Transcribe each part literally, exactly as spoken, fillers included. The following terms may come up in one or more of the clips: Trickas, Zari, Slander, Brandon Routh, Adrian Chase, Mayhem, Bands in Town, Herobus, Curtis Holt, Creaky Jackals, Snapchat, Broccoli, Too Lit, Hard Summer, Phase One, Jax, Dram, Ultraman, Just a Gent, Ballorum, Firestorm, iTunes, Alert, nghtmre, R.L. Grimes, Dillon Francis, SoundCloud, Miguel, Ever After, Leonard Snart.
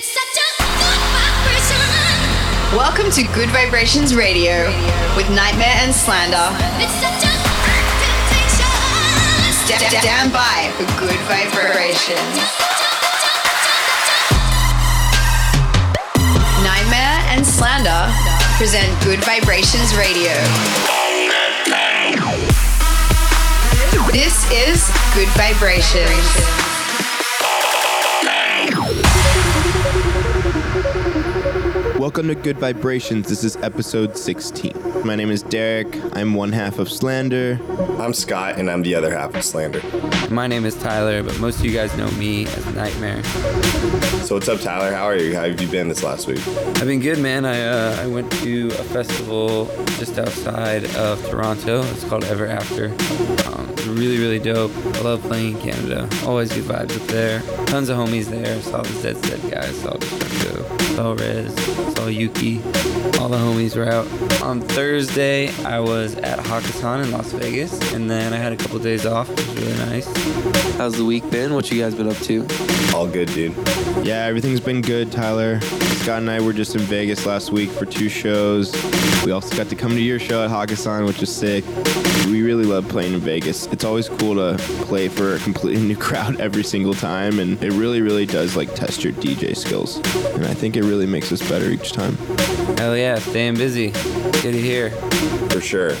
It's such a good vibration. Welcome to Gud Vibrations Radio, Radio with Nightmare and Slander. It's such a good temptation. Step, step down by for Gud Vibrations. Nightmare and Slander present Gud Vibrations Radio. This is Gud Vibrations. Welcome to Gud Vibrations. This is episode sixteen. My name is Derek. I'm one half of Slander. I'm Scott, and I'm the other half of Slander. My name is Tyler, but most of you guys know me as Nightmare. So what's up, Tyler? How are you? How have you been this last week? I've been good, man. I uh, I went to a festival just outside of Toronto. It's called Ever After. Um, it's really, really dope. I love playing in Canada. Always good vibes up there. Tons of homies there. Saw the Dead Set guys. Saw Doggo. Saw Rez, saw Yuki, all the homies were out. On Thursday, I was at Hakkasan in Las Vegas, and then I had a couple of days off, which was really nice. How's the week been? What you guys been up to? All good, dude. Yeah, everything's been good, Tyler. Scott and I were just in Vegas last week for two shows. We also got to come to your show at Hakkasan, which is sick. We really love playing in Vegas. It's always cool to play for a completely new crowd every single time, and it really, really does like test your D J skills, and I think it really makes us better each time. Hell yeah, staying busy. Good to hear. For sure.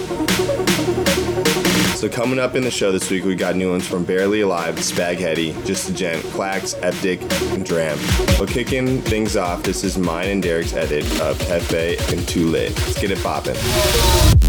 So coming up in the show this week, we got new ones from Barely Alive, Spag Heddy, Just a Gent, Clax, Eptic, and Dram. But kicking things off, this is mine and Derek's edit of Pepe and Too Lit. Let's get it boppin'.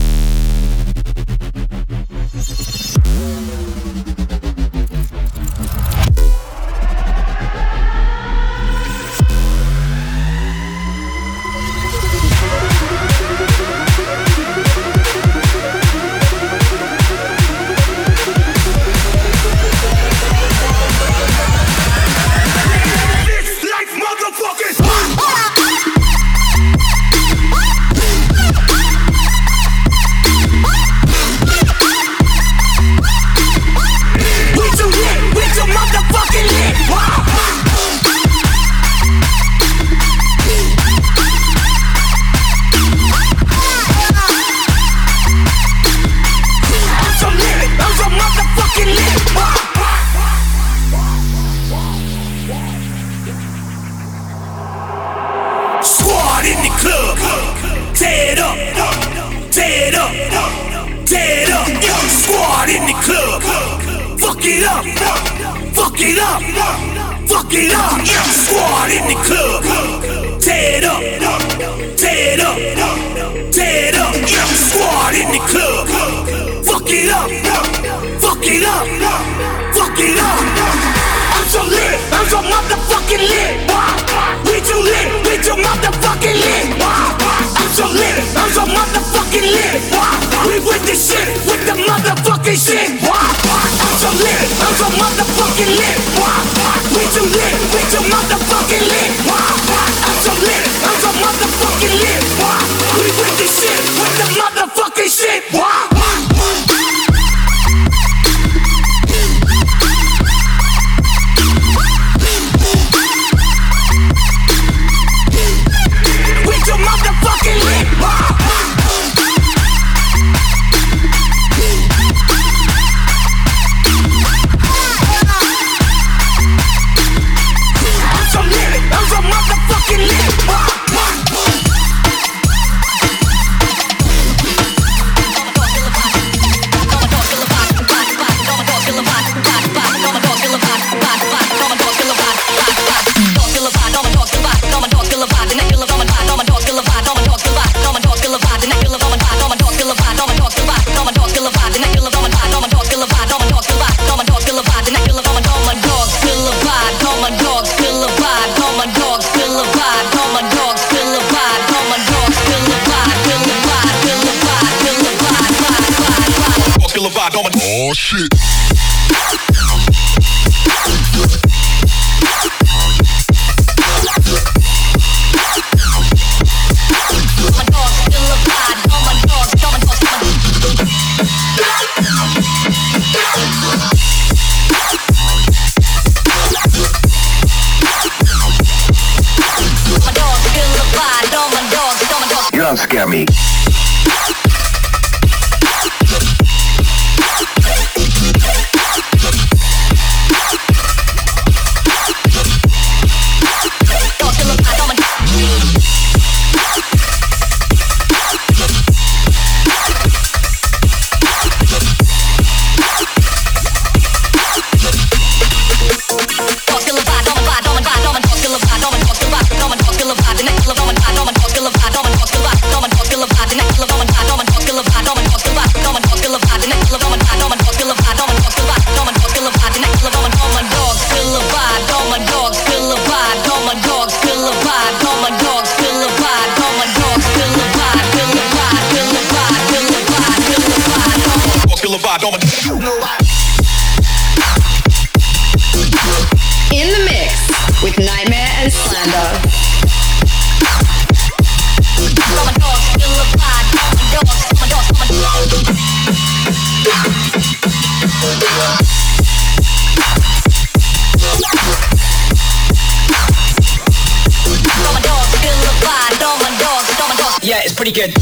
don't scare me. Pretty good.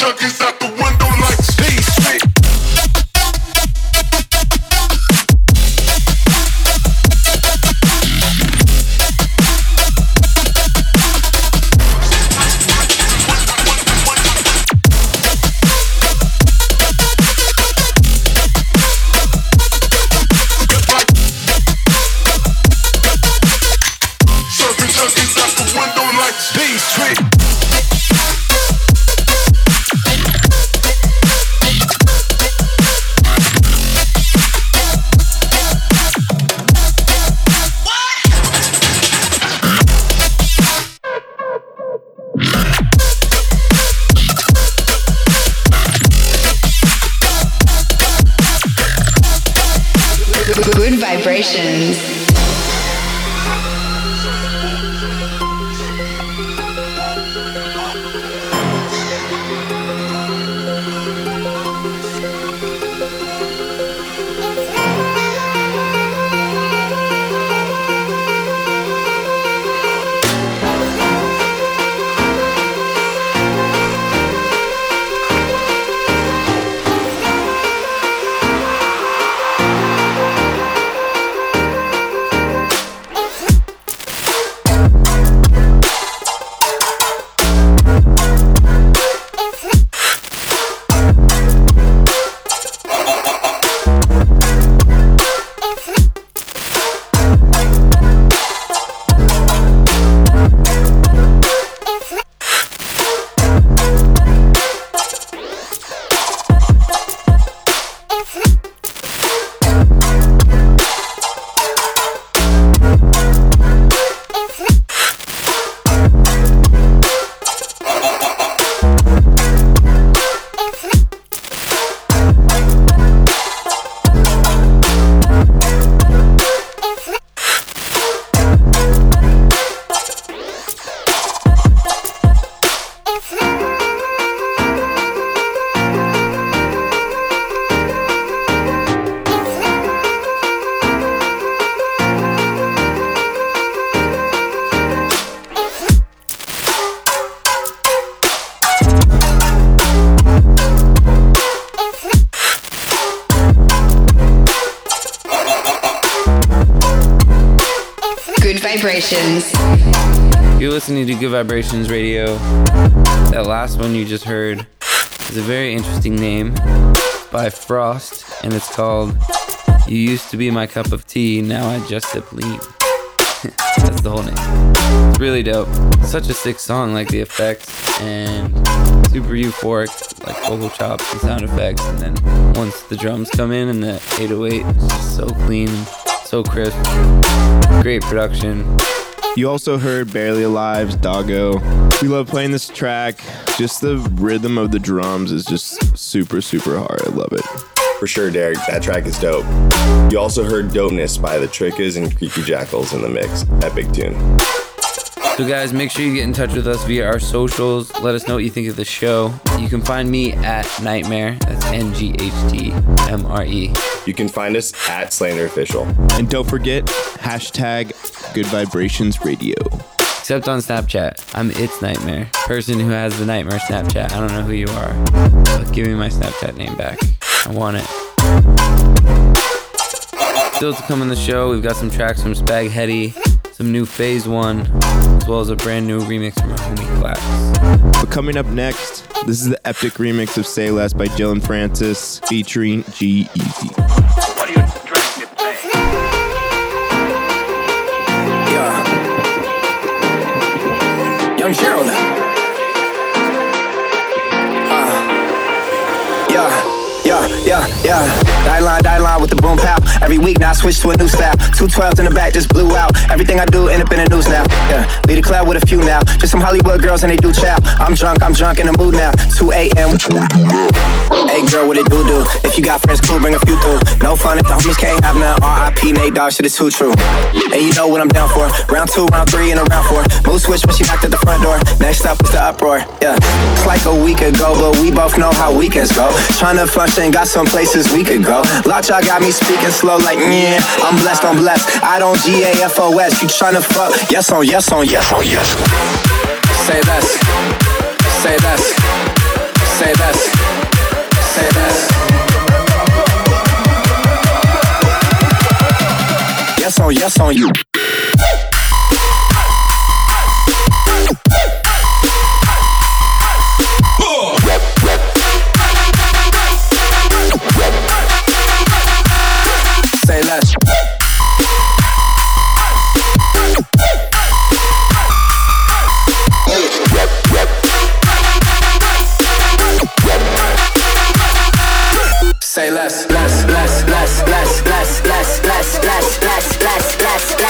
junkies out the window like space. You're listening to Gud Vibrations Radio. That last one you just heard is a very interesting name by Frost, and it's called You Used to Be My Cup of Tea, Now I Just Sip Lean. That's the whole name. It's really dope. It's such a sick song, like the effects and super euphoric, like vocal chops and sound effects. And then once the drums come in and the eight oh eight, it's just so clean, so crisp. Great production. You also heard Barely Alive's Doggo. We love playing this track. Just the rhythm of the drums is just super, super hard. I love it. For sure, Derek, that track is dope. You also heard Dopeness by the Trickas and Creaky Jackals in the mix. Epic tune. So guys, make sure you get in touch with us via our socials. Let us know what you think of the show. You can find me at Nightmare. That's N G H T M R E. You can find us at Slander Official. And don't forget, hashtag Gud Vibrations Radio. Except on Snapchat. I'm It's Nightmare. Person who has the Nightmare Snapchat. I don't know who you are. But give me my Snapchat name back. I want it. Still to come on the show, we've got some tracks from Spag Heddy, some new Phase One, as well as a brand new remix from our homie Clax. But coming up next, this is the Eptic remix of Say Less by Dillon Francis featuring G-Eazy. Gerald. Uh, yeah, yeah, yeah, yeah. Die line, die line with the boom pow. Every week now I switch to a new style. Two twelves in the back just blew out. Everything I do end up in the news now. Yeah, lead a cloud with a few now. Just some Hollywood girls and they do chow. I'm drunk, I'm drunk in the mood now. two a.m. Hey girl, what it do do? If you got friends, cool, bring a few through. No fun if the homies can't have none. R I P Nate dog, shit is too true. And you know what I'm down for. Round two, round three, and a round four. Mood switch when she knocked at the front door. Next up is the uproar. Yeah, it's like a week ago, but we both know how weekends go. Tryna function, got some places we could go. Lot y'all got me speaking slow like yeah. I'm blessed, I'm blessed. I don't G A F O S. You tryna fuck? Yes on, yes on, yes on, yes. Say less. Say less. Say on, yes on you. Say less. Say less, less, less, less, less, less, less, less, less, less, less, less, less, less, less, less, less.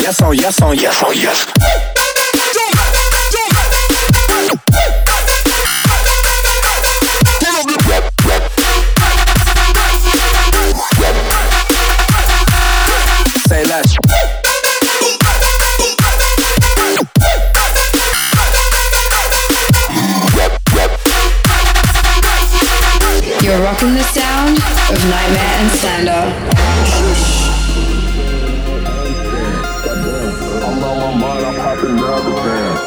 Yes on, yes on, yes on, yes. You're rocking the sound of Nightmare and Slander. I'm on my mind, I'm popping another band.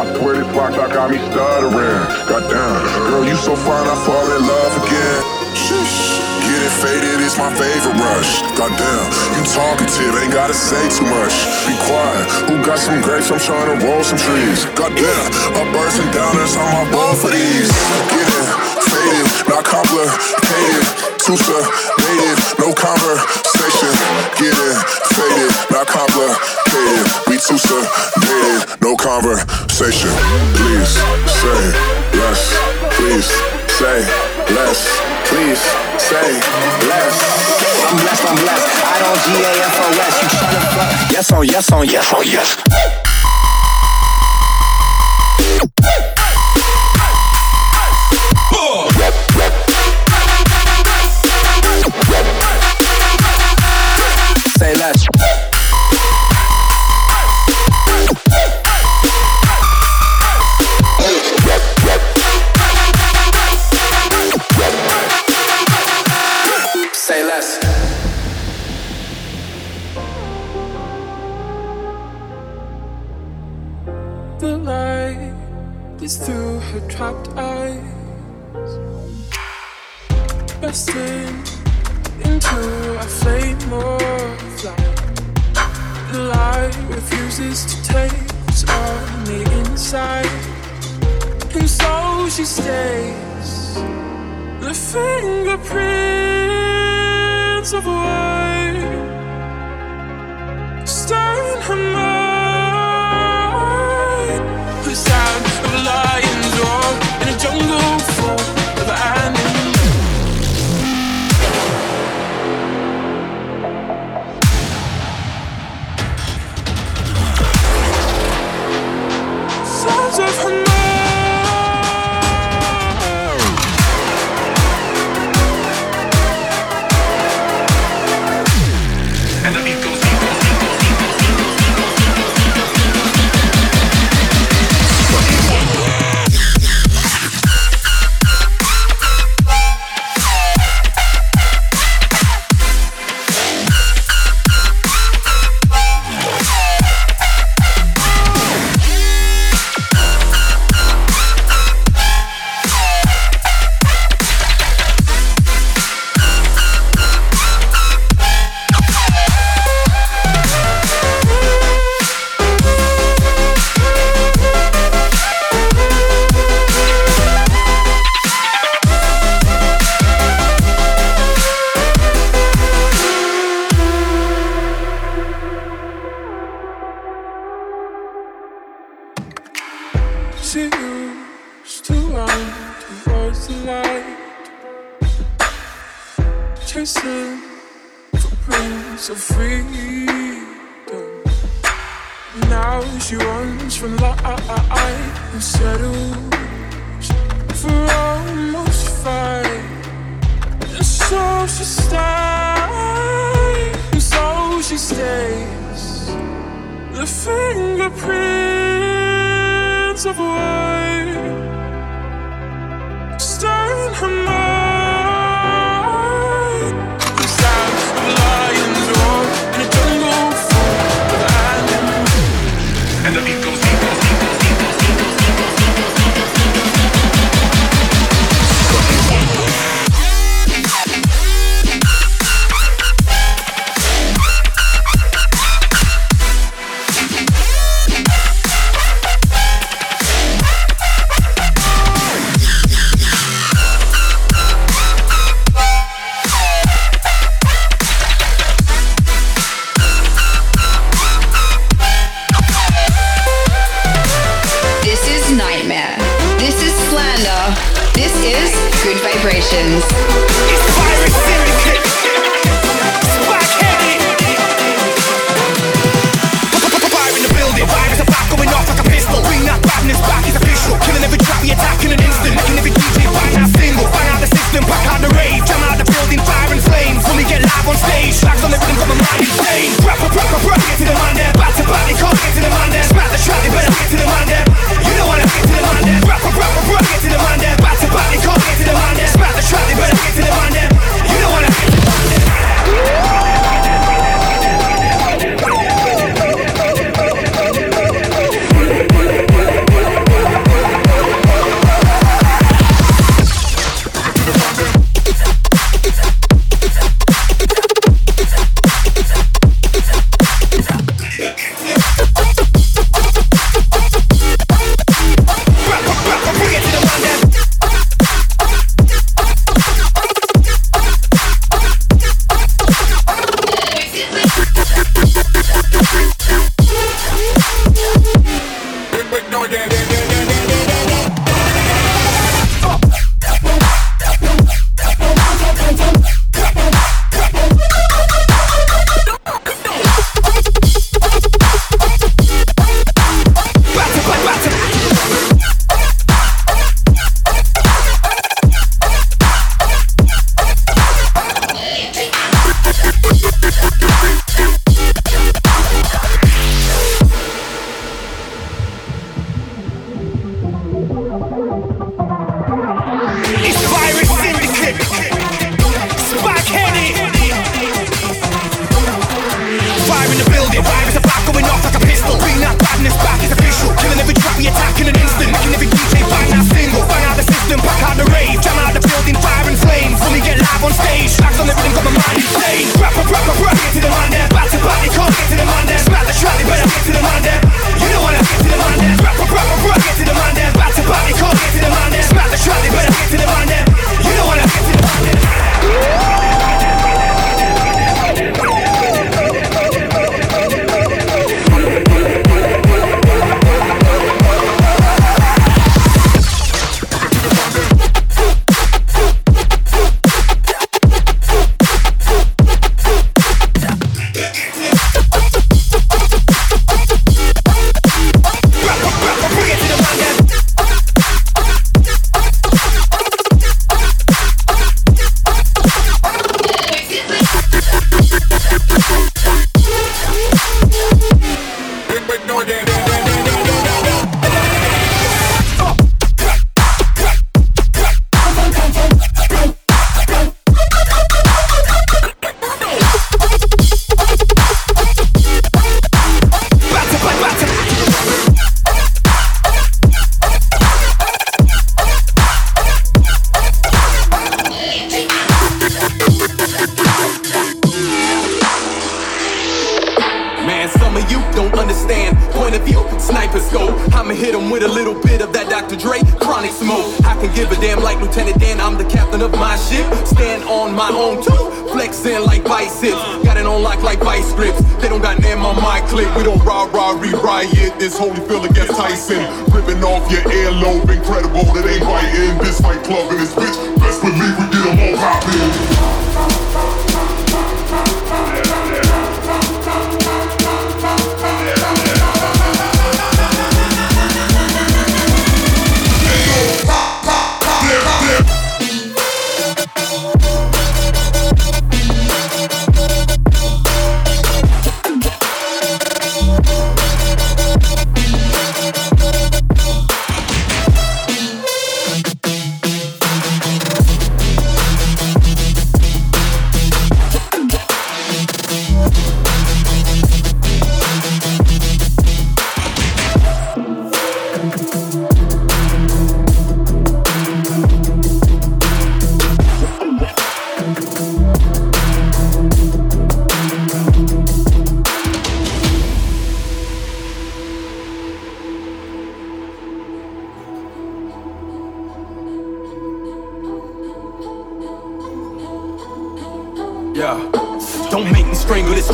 I swear this watch, I got me stuttering. Goddamn, girl, you so fine, I fall in love again. Get it faded, it's my favorite rush. Goddamn, you talkative, ain't gotta say too much. Be quiet, who got some grapes, I'm trying to roll some trees. Goddamn, up birds and downers on my ball for these. Get it. Not complicated, too sedated, no conversation. Getting faded, not complicated. We too sedated, no conversation. Please say less, please say less, please say less. I'm blessed, I'm blessed. I don't G A F O S. You tryna fuck? Yes on, yes on, yes on, yes. Say less. Say less. The light is through her trapped eyes, resting into a flame more. The light refuses to taste on the inside, and so she stays. The fingerprints of white stain in her mind. The sound of a lion's roar in a jungle full of animals. Of her mind. And the beat goes, Vibrations. It's Pirate Syndicate. Spag Heddy. Fire in the building. Fire is a back going off like a pistol. Bring that badness back, it's official. Killing every trap we attack in an instant. Making every D J bang out single. Bang out the system, back out the rave. Jam out the building, fire and flames. Fully get live on stage. Slags on the rhythm from a man insane. Rap, rap, rap, rap, get to the man there. Back to back, they can't get to the man there. Smack the track, they better get to the man there. You don't wanna get to the man there. Rap, rap, rap, rap, get to the man there. Back to back, they can't get to the man there. Smack the track, they better get to the man there. You don't wanna get to the man there.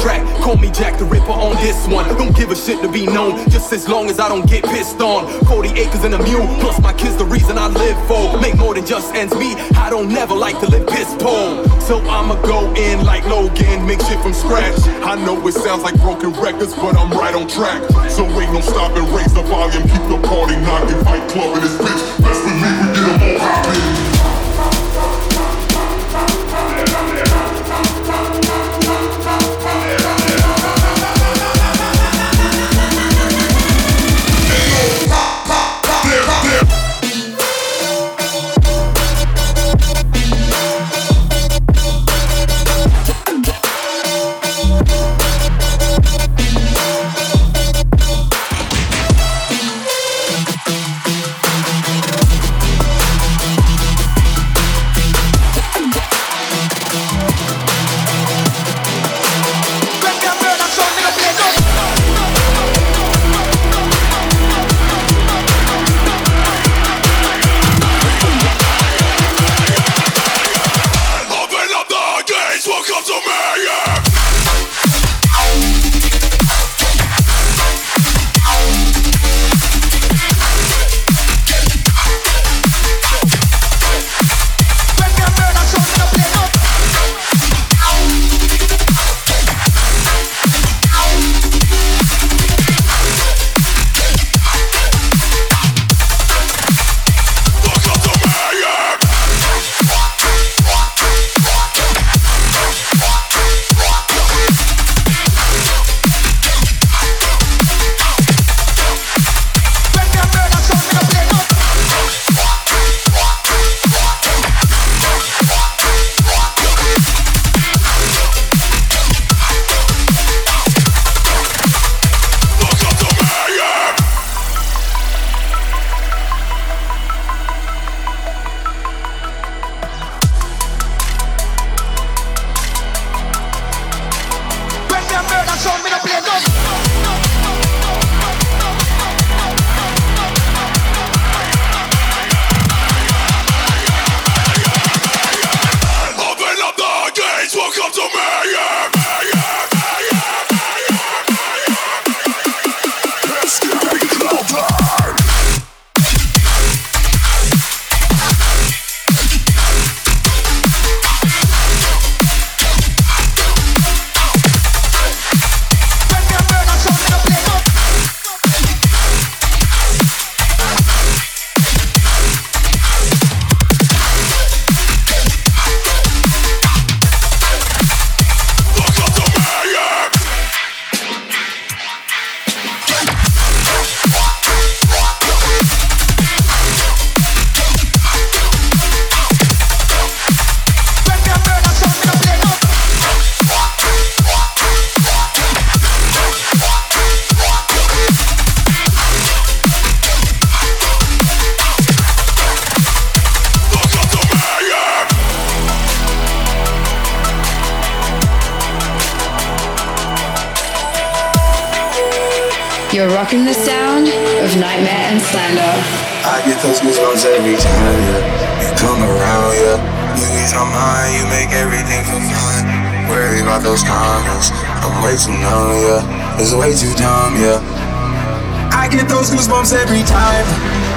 track. Call me Jack the Ripper on this one. Don't give a shit to be known, just as long as I don't get pissed on. forty acres and a mule, plus my kids the reason I live for. Make more than just ends meet, I don't never like to live piss poor. So I'ma go in like Logan, make shit from scratch. I know it sounds like broken records, but I'm right on track. So ain't no stopping, raise the volume, keep the party knocking. Fight club in this bitch, best believe we get them all hopping. You're rocking the sound of Nightmare and Slander. I get those goosebumps every time, yeah. You come around, yeah. You ease my mind, you make everything feel fun. Worry about those comments, I'm way too numb, yeah. It's way too dumb, yeah. I get those goosebumps every time.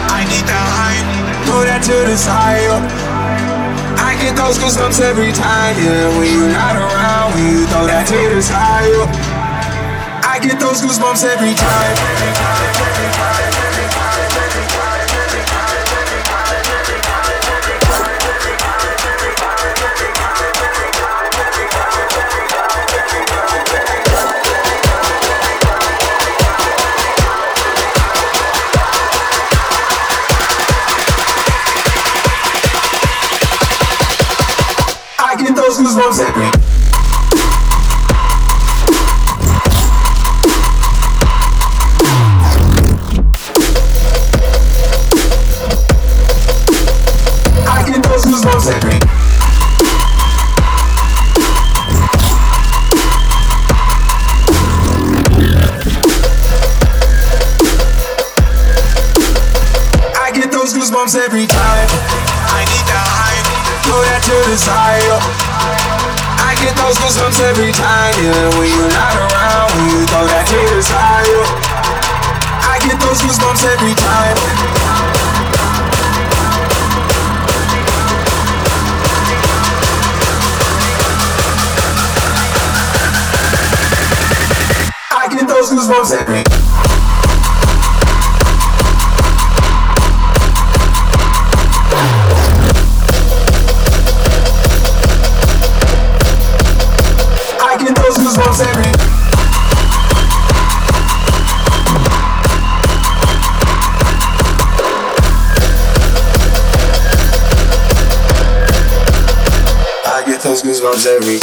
I need that hype, put that to the side, yeah. I get those goosebumps every time, yeah. When you're not around, when you throw that to the side, yeah. I get those goosebumps every time. Every time, every time, every time, every time, every time, every time, every time. I get those goosebumps every time. Every time I need that hype, throw that to the side. I get those goosebumps every time, yeah. When you're not around, when you throw that hit aside, yeah. I get those goosebumps every time. I get those goosebumps every time. I get those goosebumps every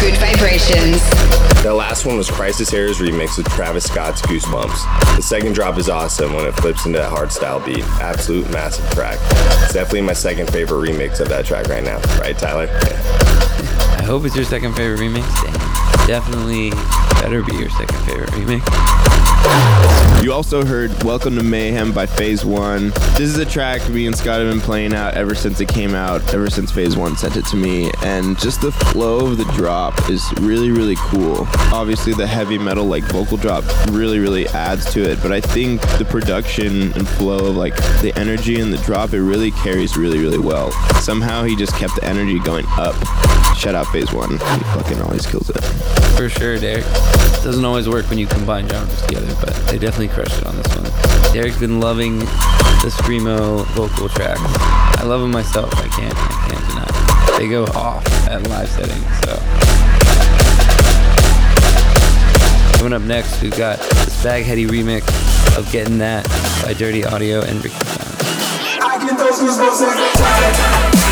Gud Vibrations. That last one was Crisis Hairs remixed with Travis Scott's Goosebumps. The second drop is awesome when it flips into that hardstyle beat. Absolute massive track. It's definitely my second favorite remix of that track right now. Right, Tyler? Yeah. I hope it's your second favorite remix. Definitely better be your second favorite remix. You also heard Welcome to Mayhem by Phase One. This is a track me and Scott have been playing out ever since it came out, ever since Phase One sent it to me, and just the flow of the drop is really, really cool. Obviously the heavy metal like vocal drop really, really adds to it, but I think the production and flow of like the energy and the drop, it really carries really, really well. Somehow he just kept the energy going up. Shout out Phase One. He fucking always kills it. For sure, Derek. It doesn't always work when you combine genres together, but they definitely crushed it on this one. Derek's been loving the screamo vocal tracks. I love them myself. I can't, I can't deny it. They go off at live settings, so. Coming up next, we've got the Spag Heddy remix of Getting That by Dirty Audio and Ricky. I get those goosebumps every time.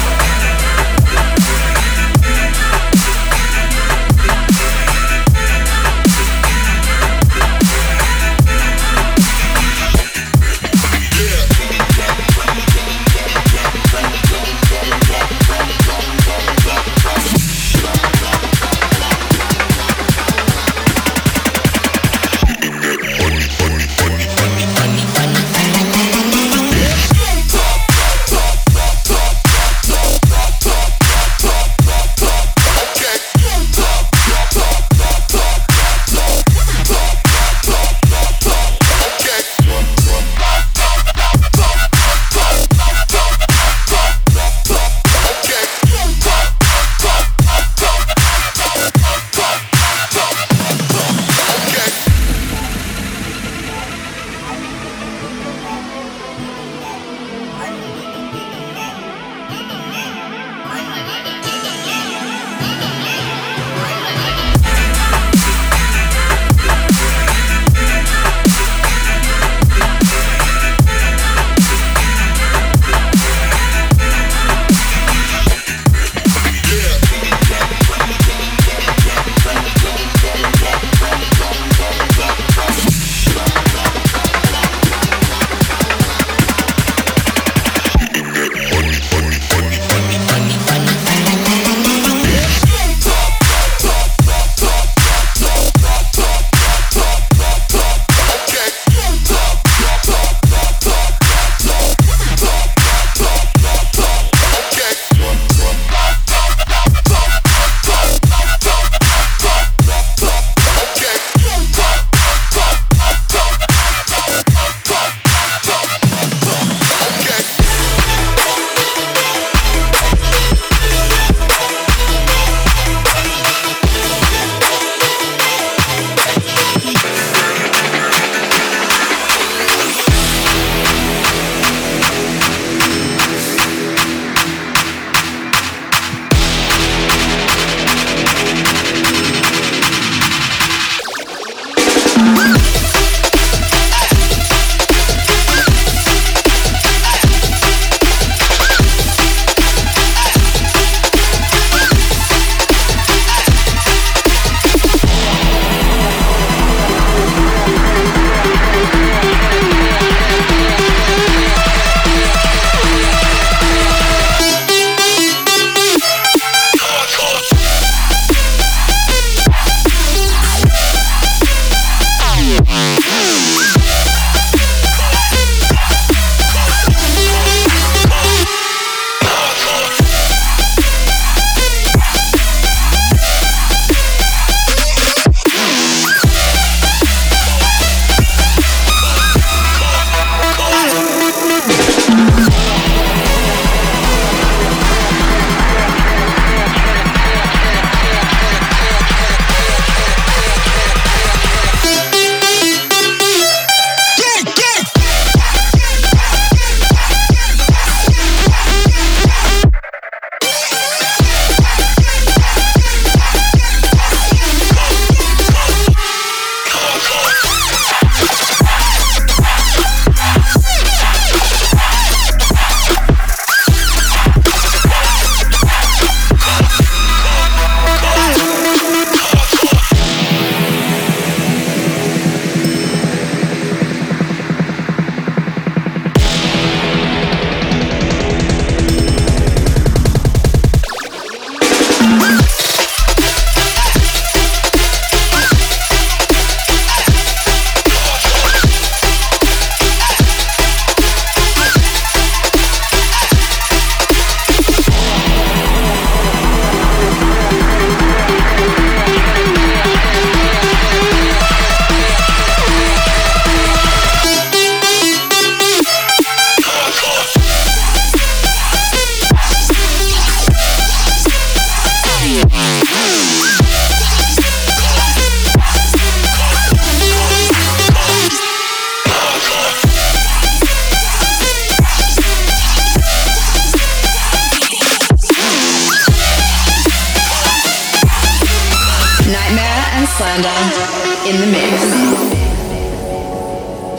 Slander in the mix.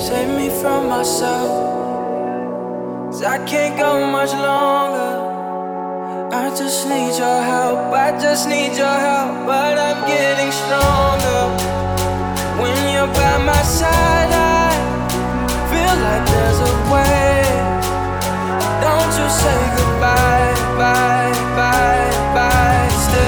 Save me from myself, 'cause I can't go much longer. I just need your help, I just need your help. But I'm getting stronger. When you're by my side, I feel like there's a way. Don't you say goodbye, bye, bye, bye. Stay.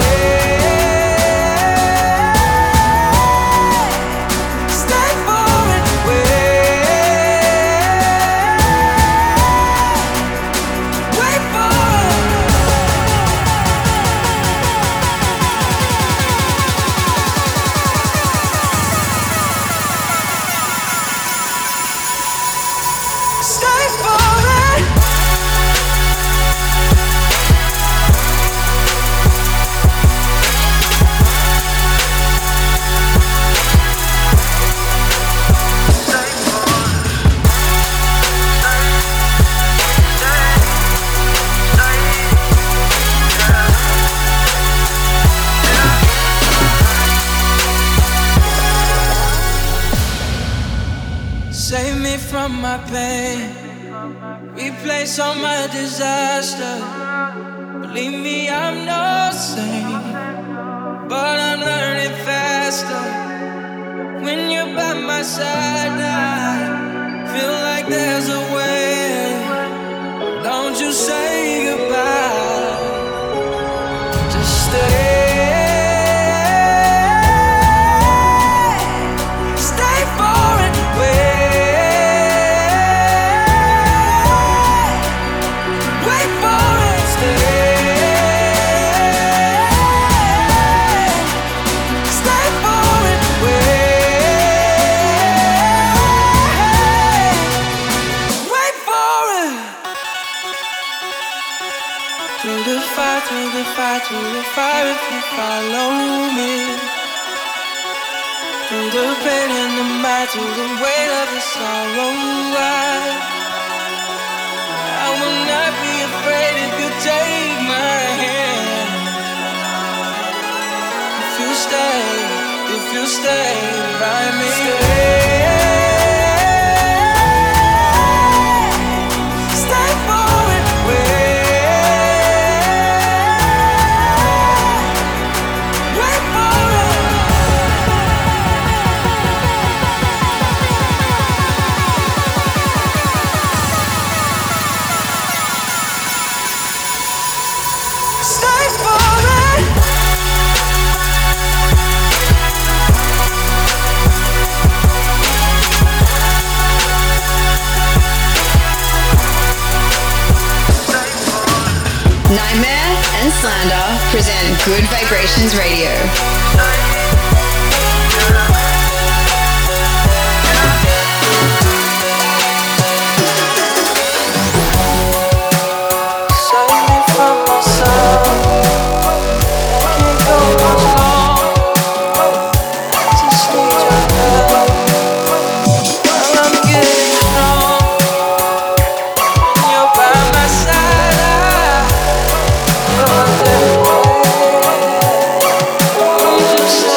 From my pain, replace all my disaster. Believe me, I'm no saint, but I'm learning faster. When you're by my side, I feel like there's a way. Don't you say goodbye, just stay. Through the fire, if you follow me, through the pain and the might, through the weight of the sorrow, I, I will not be afraid if you take my hand. If you stay, if you stay by me, stay. Nightmare and Slander present Gud Vibrations Radio. Save me from myself, I can't go much longer. Just need your help. Well, I'm getting strong. When you're by my side, I I'm just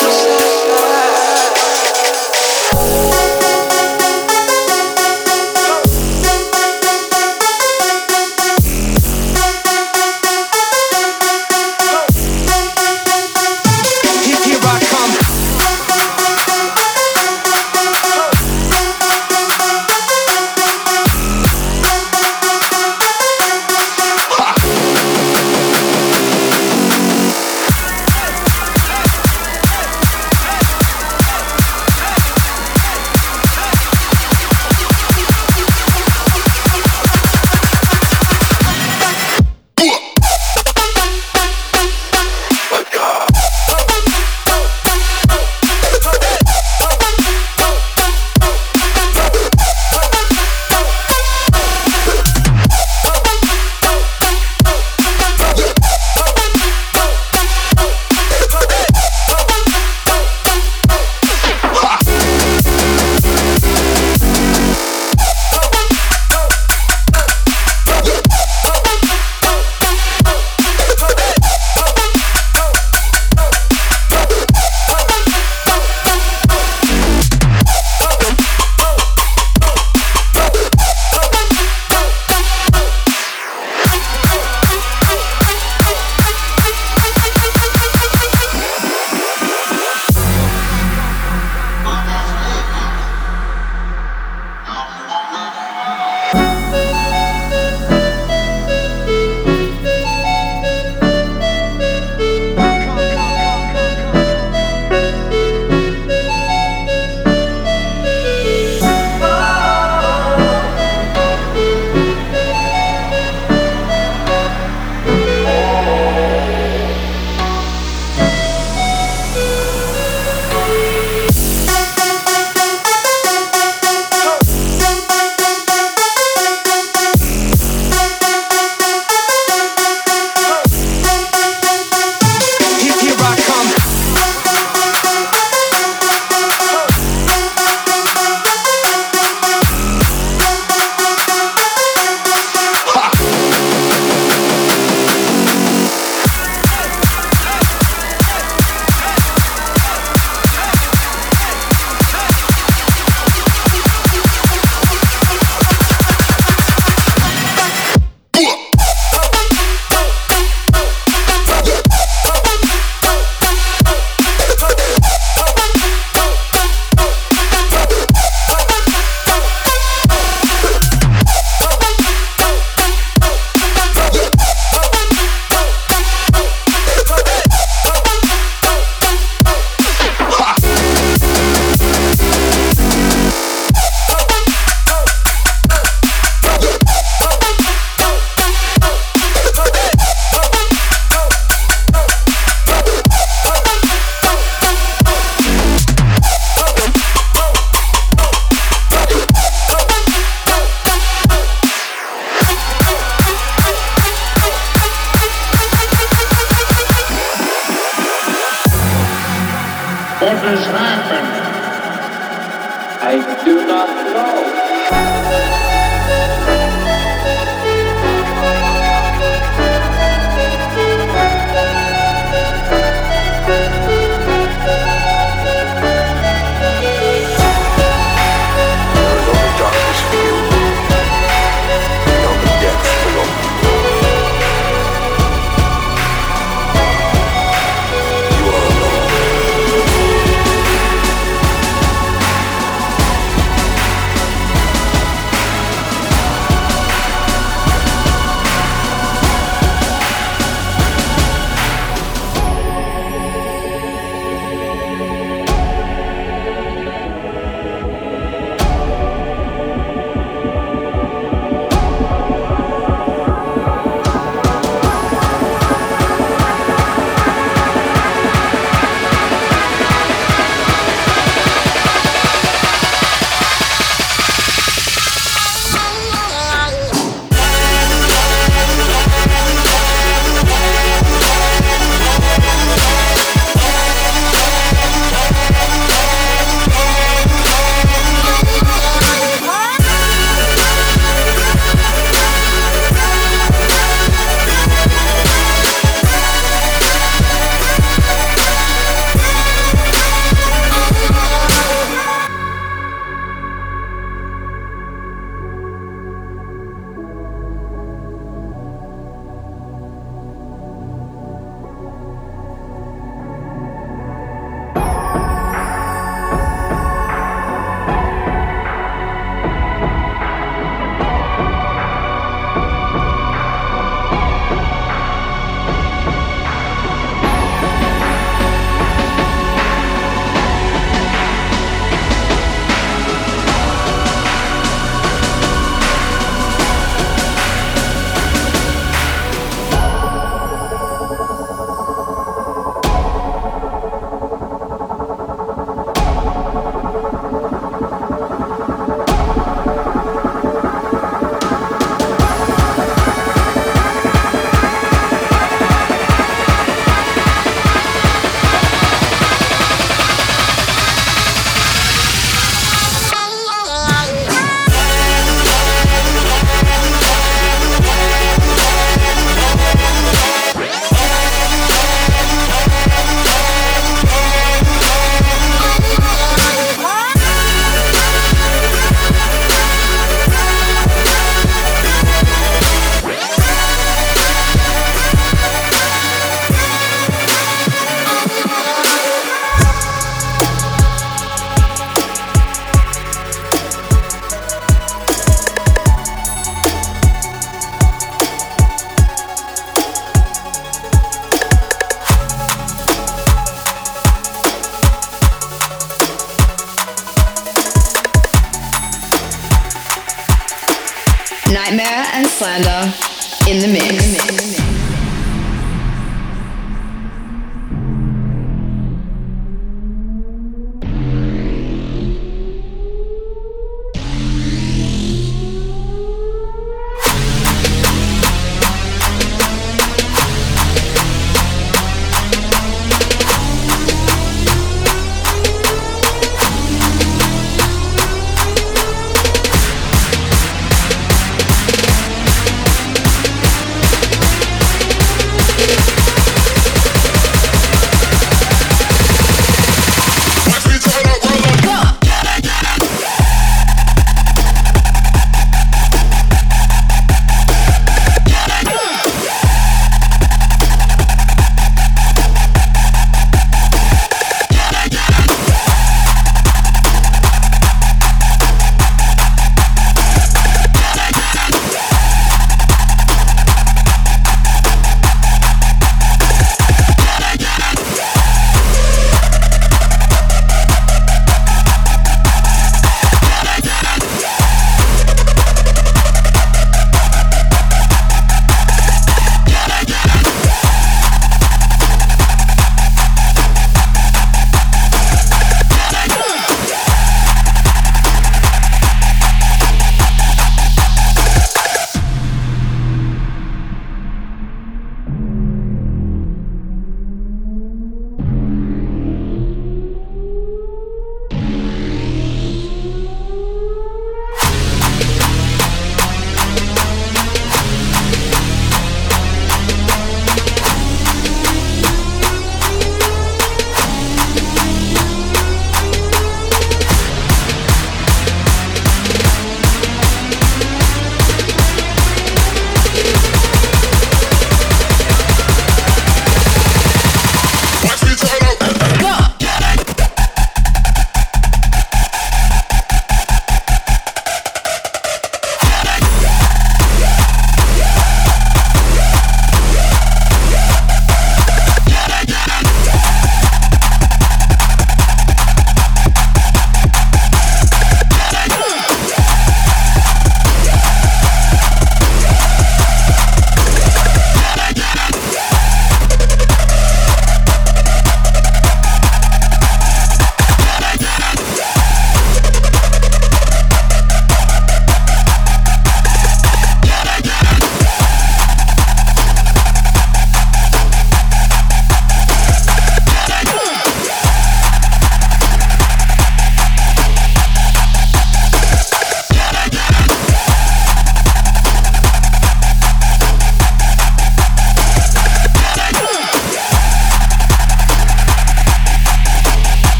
Nightmare and Slander in the mix.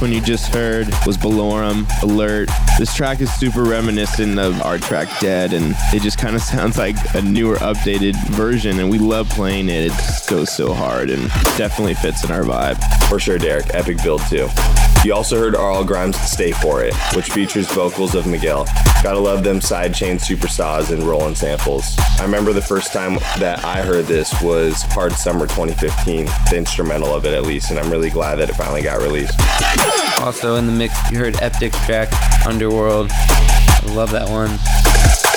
One you just heard was Ballorum, Alert. This track is super reminiscent of our track Dead, and it just kind of sounds like a newer, updated version, and we love playing it. It just goes so hard and definitely fits in our vibe. For sure, Derek. Epic build, too. You also heard R L. Grimes' Stay For It, which features vocals of Miguel. Gotta love them sidechain super saws and rolling samples. I remember the first time that I heard this was Hard Summer twenty fifteen, the instrumental of it at least, and I'm really glad that it finally got released. Also in the mix, you heard Eptic's track, Underworld. I love that one.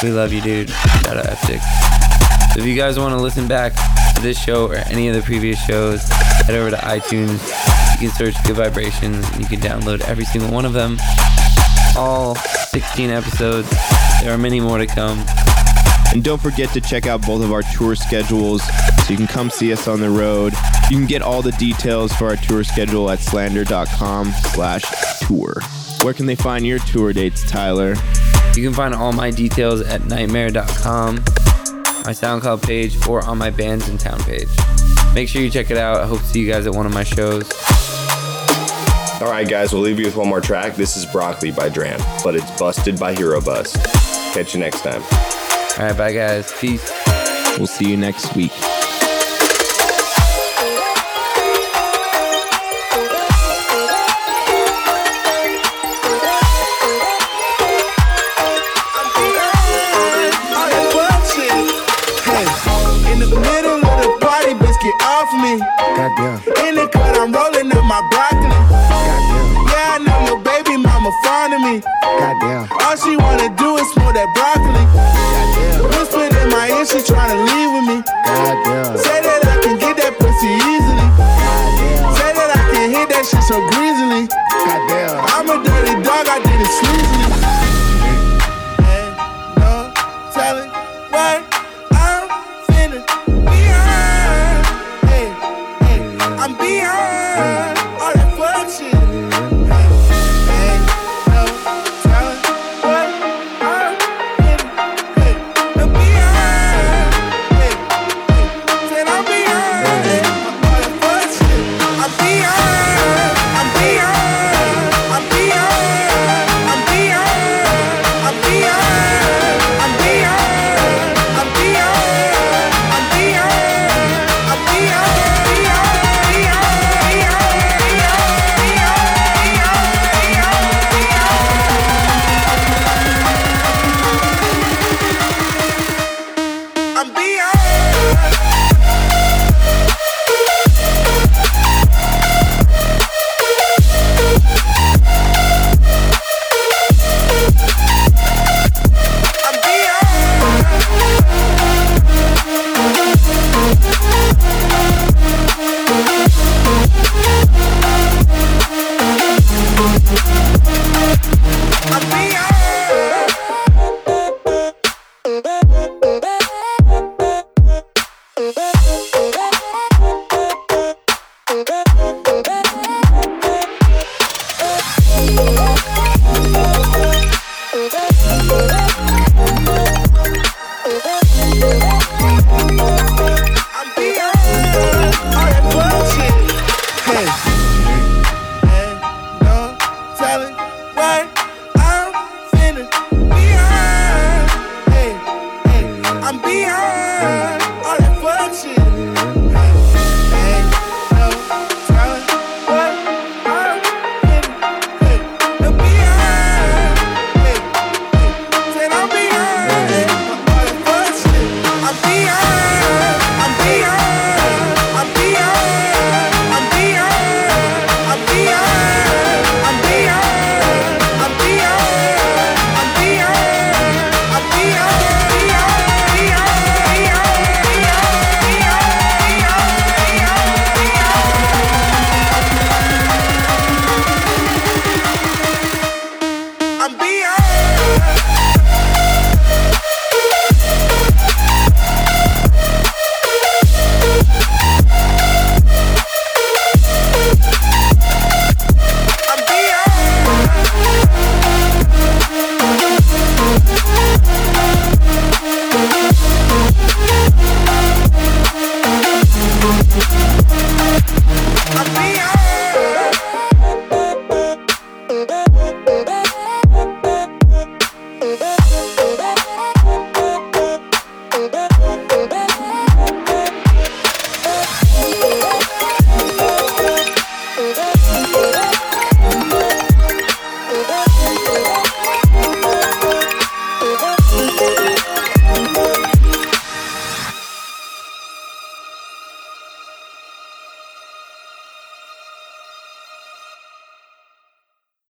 We love you, dude. Shout out Eptic. So if you guys want to listen back to this show or any of the previous shows, head over to iTunes. You can search Gud Vibrations, and you can download every single one of them. All sixteen episodes. There are many more to come. And don't forget to check out both of our tour schedules so you can come see us on the road. You can get all the details for our tour schedule at slander.com slash tour. Where can they find your tour dates, Tyler? You can find all my details at nightmare dot com, my SoundCloud page, or on my Bands in Town page. Make sure you check it out. I hope to see you guys at one of my shows. All right, guys, we'll leave you with one more track. This is Broccoli by Dram, but it's busted by Herobus. Catch you next time. All right, bye, guys. Peace. We'll see you next week. Goddamn. In the cut, I'm rolling up my broccoli. Goddamn. Yeah, I know your baby mama fond of me. Goddamn. All she wanna do is smoke that broccoli. Goddamn. Whispered in my ear, she tryna leave with me. Goddamn. Say that I can get that pussy easily. Goddamn. Say that I can hit that shit so greasily. Goddamn. I'm a dirty dog, I did it sleazily. Ain't no telling where I'm finna be on. Hey, hey, I'm beyond all that fuck shit. Ain't no telling where I'm finna be on. Hey, hey, said I'm beyond all that fuck shit. I'm beyond, I'm beyond, I'm beyond, I'm beyond, I'm beyond, I'm beyond, I'm beyond, I'm beyond, I'm beyond, beyond, beyond, beyond, beyond, beyond, beyond, beyond, I'm beyond. I'm